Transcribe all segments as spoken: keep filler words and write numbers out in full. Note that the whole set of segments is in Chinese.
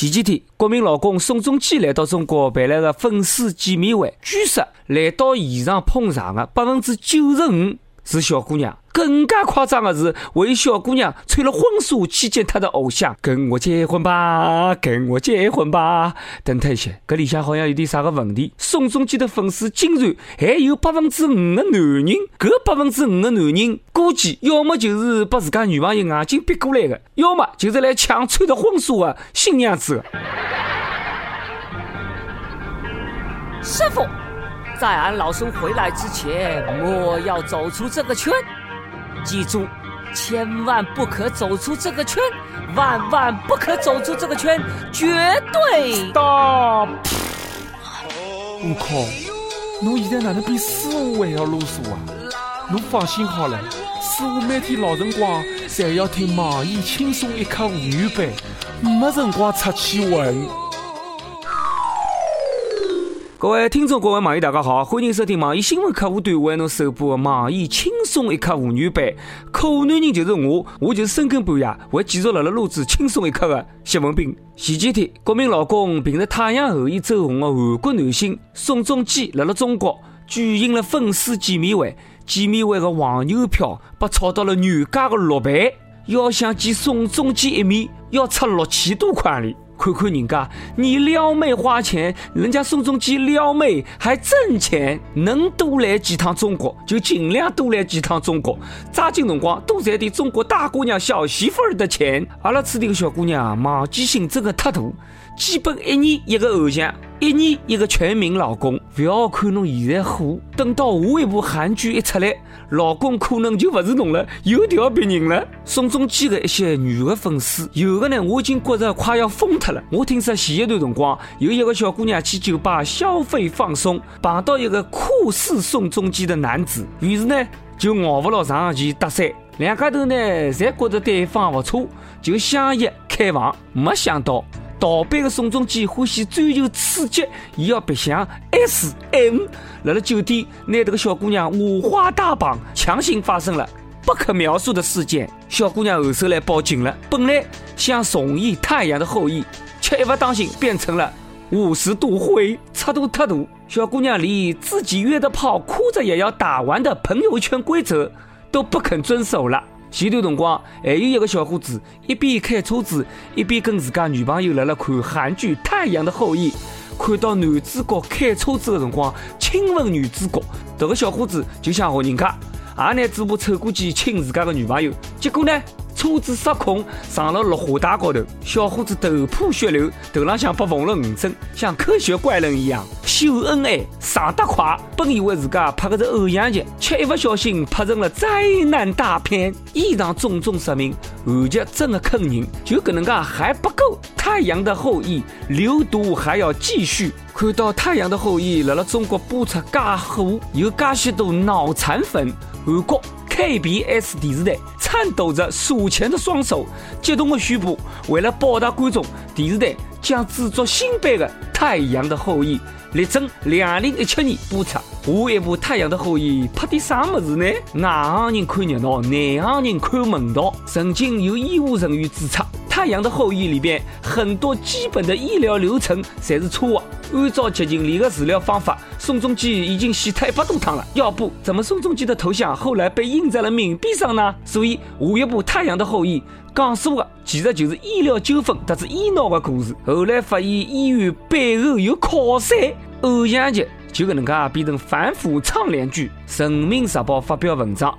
前几天，国民老公宋仲基来到中国办了个粉丝见面会，据说来到现场捧场的百分之九十五是小姑娘，更加夸张的是，为小姑娘吹了婚纱去见她的偶像，跟我结婚吧，跟我结婚吧。等他一下，搿里向好像有点啥个问题。宋仲基的粉丝竟然还有百分之五的男人，搿百分之五的男人估计要么就是把自家女朋友眼睛逼过来的，要么就是来抢穿着婚纱的新娘子。师傅，在俺老孙回来之前，我要走出这个圈。记住，千万不可走出这个圈，万万不可走出这个圈，绝对 Stop。 悟空，侬现在哪能比师傅还要啰嗦啊？侬放心好了，师傅每天老辰光侪要听网易轻松一刻沪语版，没辰光出去混。各位听众，各位网友大家好，欢迎收听网易新闻客户端为侬首播的网易轻松一刻沪语版。可男人就是我，我就是深更半夜还继续辣辣录制轻松一刻的谢文斌。前几天，国民老公凭着《太阳后裔》走红的韩国男星宋仲基辣辣中国举行了粉丝见面会，见面会的黄牛票被炒到了原价的六倍，要想见宋仲基一面，要出六千多块钿。看看人家，你撩妹花钱，人家宋仲基撩妹还挣钱，能多来几趟中国就尽量多来几趟中国，抓紧辰光多赚点中国大姑娘小媳妇儿的钱。阿拉此地个小姑娘忘记性真的太大，基本一年一个偶像，一年一个全民老公。不要看侬现在火，等到下一部韩剧一出来，老公可能就不是侬了，有条别人了。宋仲基的一些女的粉丝，有的呢，我已经觉着快要疯脱了。我听说前一段辰光，有一个小姑娘去酒吧消费放松，碰到一个酷似宋仲基的男子，于是呢就熬不牢上前搭讪，两家头呢侪觉着对方不错，就相约开房。没想到，盗版的宋仲基欢喜追求刺激，伊要白相 S M。辣辣酒店拿这个小姑娘五花大绑，强行发生了不可描述的事件。小姑娘后首来报警了。本来想重演《太阳的后裔》，却一不当心变成了五十度灰，尺度太大。小姑娘连自己约的炮哭着也要打完的朋友圈规则都不肯遵守了。前段辰光，还有一个小伙子一边开车子，一边跟自家女朋友辣辣看韩剧《太阳的后裔》，看到男主角开车子的辰光亲吻女主角，这个小伙子就想学人家，也拿嘴巴凑过去亲自家的女朋友，结果呢，车子失控上了绿化带高头，小伙子头破血流，头浪向被缝了五针，像科学怪人一样秀恩爱，上得快。本以为自家拍的是偶像剧，却一不小心拍成了灾难大片。以上种种说明，韩剧真的坑人，就搿能介还不够，《太阳的后裔》流毒还要继续。看到《太阳的后裔》辣辣中国播出介火，有介许多脑残粉，韩国 K B S 电视台颤抖着数钱的双手，激动的宣布，为了报答观众，电视台将制作新版的《太阳的后裔》，力争二零一七年播出。下一部《太阳的后裔》拍点啥么子呢？外行人看热闹，内行人看门道。曾经有医务人员指出，《太阳的后裔》里边很多基本的医疗流程侪是错的。按照剧情里的治疗方法，宋仲基已经死脱一百多趟了，要不怎么宋仲基的头像后来被印在了冥币上呢？所以下一部《太阳的后裔》讲述的其实就是医疗纠纷特指医闹的故事。后来发现医院背后有靠山，偶像剧就搿能介变成反腐倡廉剧。人民日报发表文章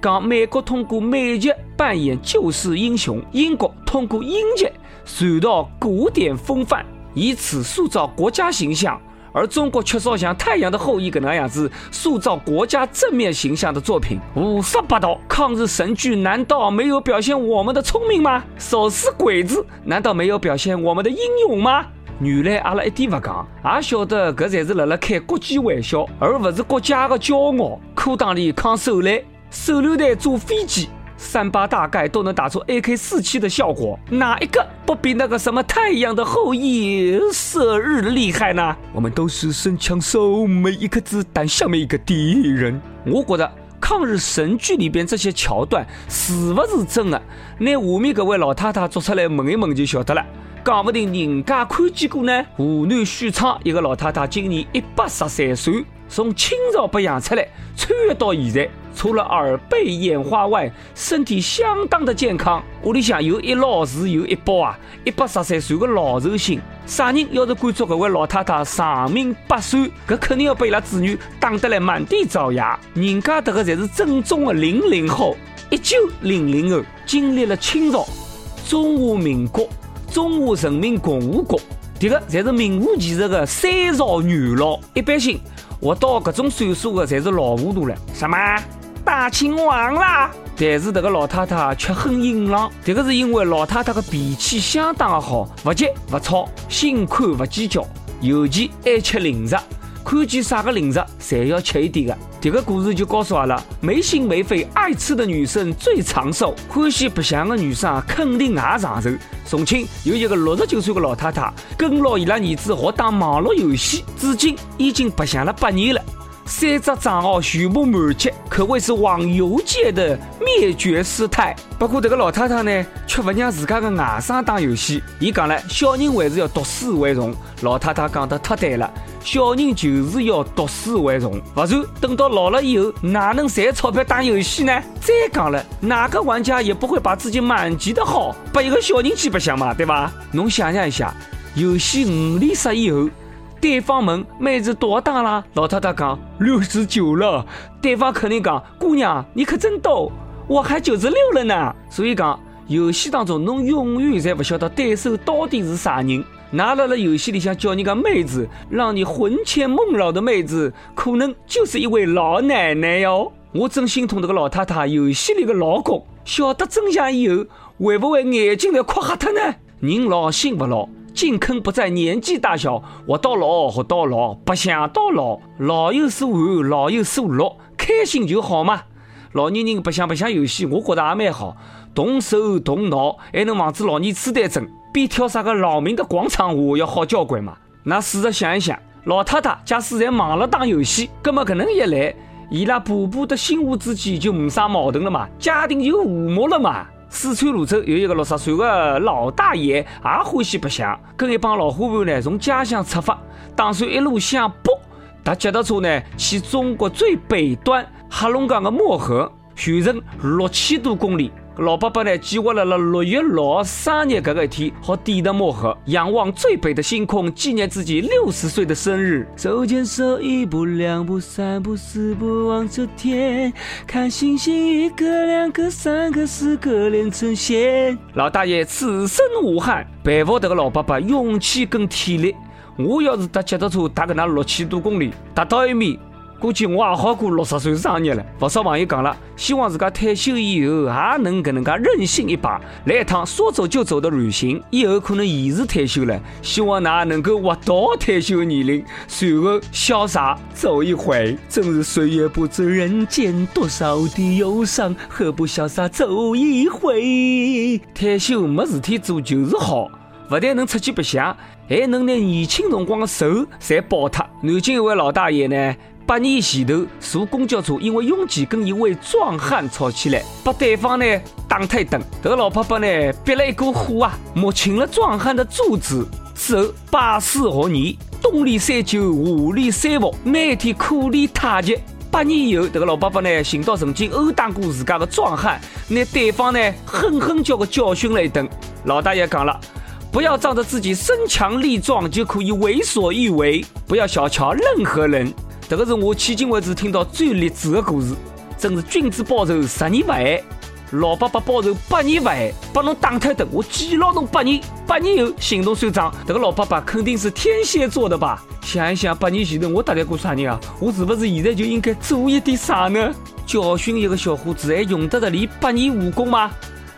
讲，美国通过美剧扮演救世英雄，英国通过英剧传导古典风范，以此塑造国家形象，而中国缺少像《太阳的后裔》搿能样子塑造国家正面形象的作品，胡说八道。抗日神剧难道没有表现我们的聪明吗？手撕鬼子难道没有表现我们的英勇吗？原来阿拉一点不讲，也晓得搿才是辣辣开国际玩笑，而勿是国家的骄傲。课堂里扛手榴弹，手榴弹炸飞机，三八大概都能打出 A K 四七 的效果，哪一个不比那个什么《太阳的后裔》射日厉害呢？我们都是神枪手，每一颗子弹消灭一个敌人。我觉得抗日神剧里边这些桥段是不是真的，拿下面搿位老太太抓出来问一问就晓得了。讲不定人家看见过呢。湖南许昌一个老太太今年一百十三岁，从清朝被养出来，穿越到现在，除了耳背眼花外，身体相当的健康。屋里向有一老厨有一宝啊，一百十三岁个老寿星。啥人要是关注搿位老太太长命百岁，搿肯定要被伊拉子女打得来满地找牙。人家迭个才是正宗的零零后，一九零零后，经历了清朝、中华民国。中华人民共和国，这个才是名副其实的三朝元老。一般性活到搿种岁数的，才是老糊涂了。什么大清亡啦？但是这个老太太却很硬朗，这个是因为老太太的脾气相当的好，不急不吵，心宽不计较，尤其爱吃零食，看见啥个零食侪要吃一点的。这个故事就告诉阿拉，没心没肺爱吃的女生最长寿，欢喜白相的女生肯定也长寿。重庆有一个六十九岁的老太太，跟牢伊拉儿子学打网络游戏，至今已经白相了八年了，三只账号全部满级，可谓是网游界的灭绝师太。不过这个老太太呢，却不让自家的外甥打游戏。伊讲了，小人还是要读书为重。老太太讲得太对了，小人就是要读书为重，不然等到老了以后，哪能赚钞票打游戏呢？再讲了，哪个玩家也不会把自己满级的号被一个小人去白相嘛，对吧？侬想象一下，游戏五连杀以后。对方问妹子多大啦？老太太讲六十九了。对方肯定讲姑娘你可真逗，我还九十六了呢。所以讲游戏当中侬永远侪不晓得对手到底是啥人。拿了了游戏里向叫人家妹子，让你魂牵梦绕的妹子，可能就是一位老奶奶哟。我真心痛这个老太太游戏里个老公，晓得真相以后，会不会眼睛来哭瞎脱呢？人老心不老。进坑不在年纪大小，活到老活到老，白相到老，老有所玩，老有所乐，开心就好嘛。老年人白相白相游戏，我觉得也蛮好，动手动脑，还能防止老年痴呆症，比跳啥个扰民的广场舞要好交关嘛。那试着想一想，老太太假使在忙了打游戏，那么搿能一来，伊拉婆婆的新妇之间就没啥矛盾了嘛，家庭就和睦了嘛。四川泸州有一个六十岁的老大爷，也欢喜白相，跟一帮老伙伴呢从家乡出发，打算一路向北搭脚踏车呢去中国最北端黑龙江的漠河，全程六千多公里。老伯伯呢计划了了六月六号生日搿个一天，好抵达漠河，仰望最北的星空，纪念自己六十岁的生日。手牵手，一步两步三步四步望着天，看星星一个两个三个四个连成线。老大爷此生无憾，佩服这个老伯伯勇气跟体力。我要是搭脚踏车搭搿那六千多公里，搭到一面。估计我也好过六十岁生日了。不少网友讲了，希望自家退休以后也能搿能介任性一把，来一趟说走就走的旅行。以后可能延迟退休了，希望㑚能够活到退休年龄，随后潇洒走一回。正是岁月不知人间多少的忧伤，何不潇洒走一回？退休没事体做就是好。不但能出去白相，还能拿年轻辰光的手侪爆脱。南京一位老大爷呢，八年前头坐公交车，因为拥挤跟一位壮汉吵起来，把对方呢打脱一顿。这个老伯伯呢，憋了一股火啊，摸清了壮汉的住址之后，拜师学艺，东练三九，华练三伏，每天苦练太极。八年以后，这个老伯伯呢，寻到曾经殴打过自家的壮汉，拿对方呢狠狠叫个教训了一顿。老大爷讲了。不要仗着自己身强力壮就可以为所欲为，不要小瞧任何人。这个是我迄今为止听到最励志的故事，真是君子报仇十年不晚。老伯伯报仇八年不晚，把侬打脱一顿，我记牢侬八年。八年后行动算账，这个老伯伯肯定是天蝎座的吧？想一想，八年前头我到底过啥人啊？我是不是现在就应该做一点啥呢？教训一个小伙子还用得着练八年武功吗？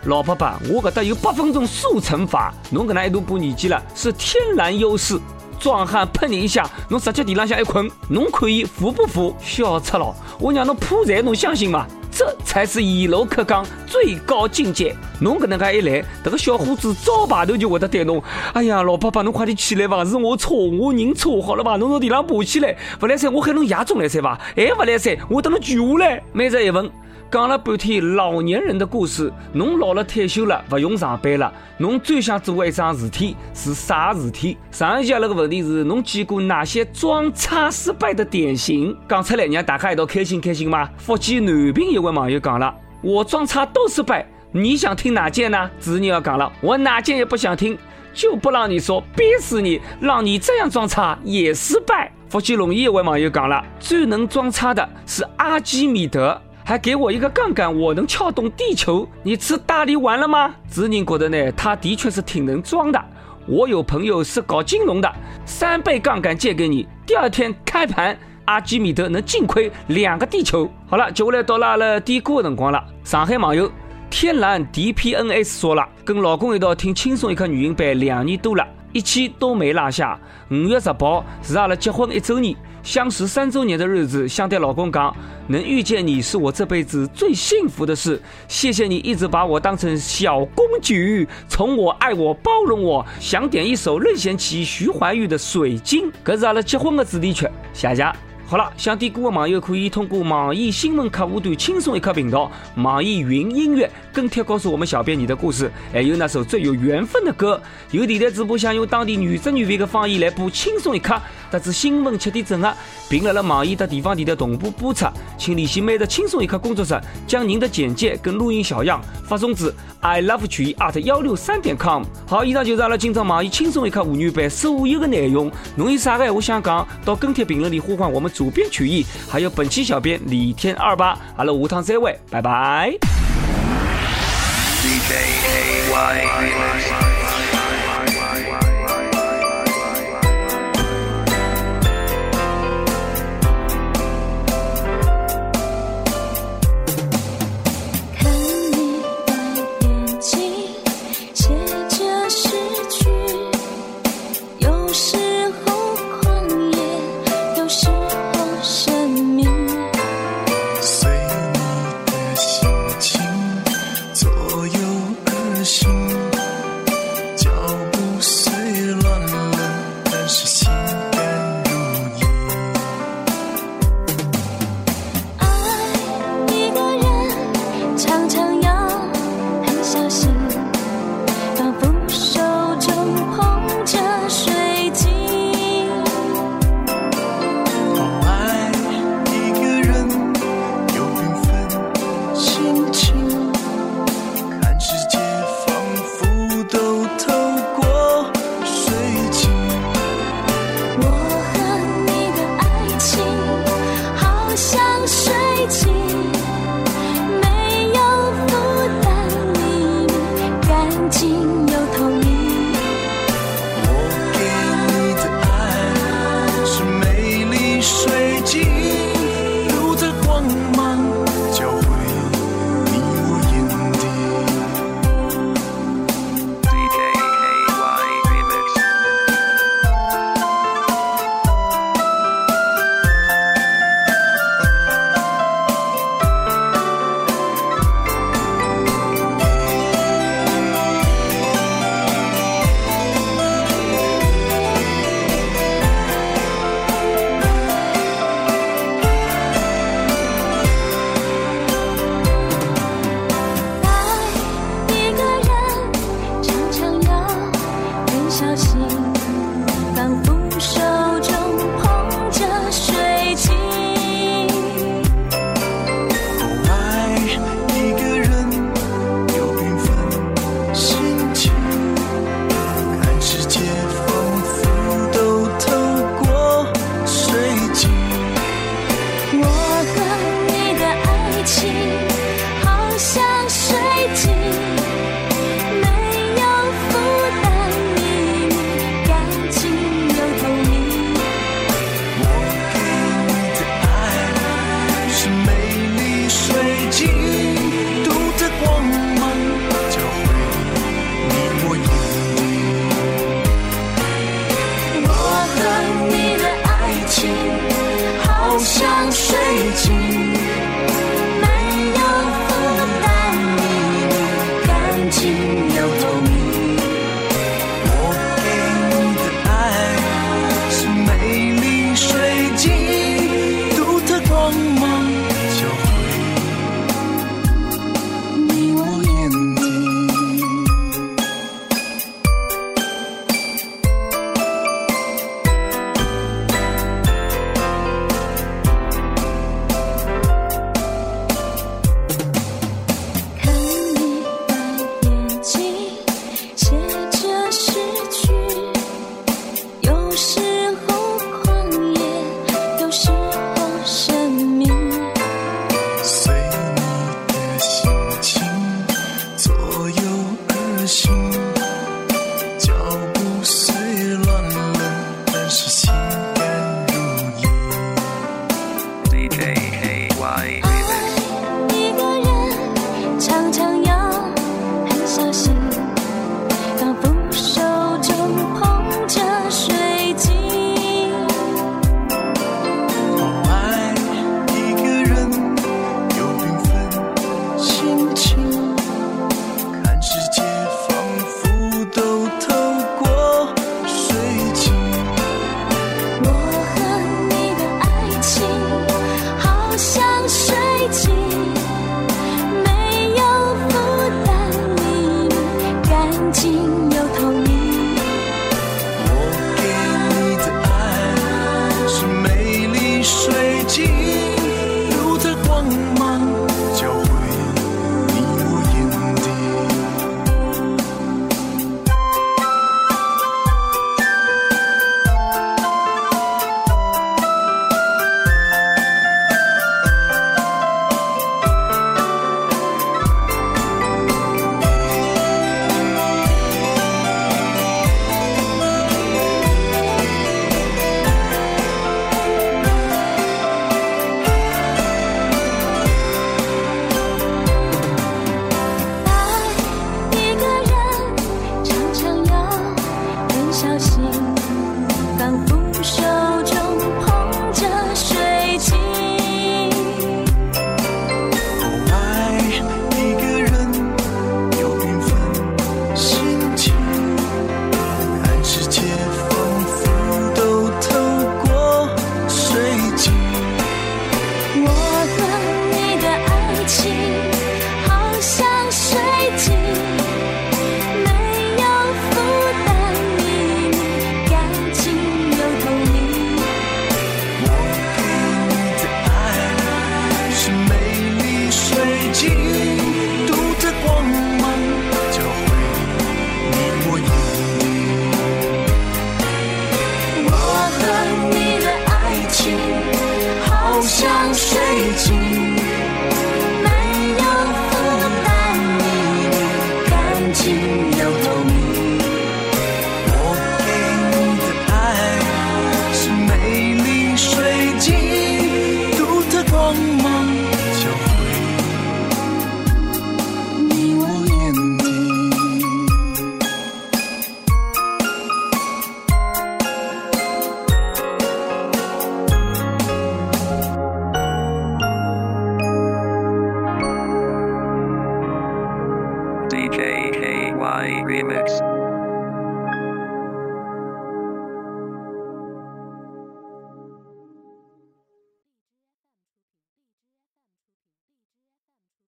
老伯伯，我搿搭有八分钟速成法，侬搿能一大把年纪了，是天然优势。壮汉碰你一下，侬直接地浪向一困，侬可以服不服？笑出了，我让侬破财，侬相信吗？这才是沿路客讲最高境界。侬搿能介一来，迭个小伙子早排头就会得对侬。哎呀，老爸爸，侬快点起来伐！是我错，我认错好了伐？侬从地浪爬起来，勿来三，我喊侬爷中来三伐？还勿来三，我等侬举下来。每日一问。讲了半天老年人的故事，侬老了退休了，勿用上班了，侬最想做一桩事体是啥事体？上一期阿拉个问题是侬见过哪些装叉失败的典型？讲出来让大家一道开心开心嘛。福建南平有位网友讲了，我装叉都失败，你想听哪件呢？子女要讲了，我哪件也不想听，就不让你说，憋死你，让你这样装叉也失败。福建龙一位网友讲了，最能装叉的是阿基米德。还给我一个杠杆，我能撬动地球。你吃大力丸了吗？子宁觉得呢，他的确是挺能装的。我有朋友是搞金融的，三倍杠杆借给你，第二天开盘，阿基米德能净亏两个地球。好了，接下来到了了低谷的辰光了。上海网友天蓝 D P N S 说了，跟老公一道听轻松一刻语音版两年多了，一期都没落下。五月十八是阿拉结婚一周年。相识三周年的日子，想对老公讲，能遇见你是我这辈子最幸福的事，谢谢你一直把我当成小公举，宠我爱我包容我。想点一首任贤齐徐怀钰的《水晶》，搿是阿拉结婚的主题曲，谢谢。好了，想点歌的网友可以通过网易新闻客户端轻松一刻频道、网易云音乐跟帖告诉我们小编你的故事，还有那首最有缘分的歌。有电台主播想用当地原汁原味的方言来播轻松一刻，但是新闻七点整合，并辣辣网易的地方电台同步播出，请联系每日轻松一刻工作室，将您的简介跟录音小样发送至 i love 曲艺 at 幺六三点 com。好，以上就是阿拉今朝网易轻松一刻妇女版所有的内容。侬有啥个话想讲，到跟帖评论里呼唤我们。主编曲艺，还有本期小编李天二八，阿拉下趟再会，拜拜。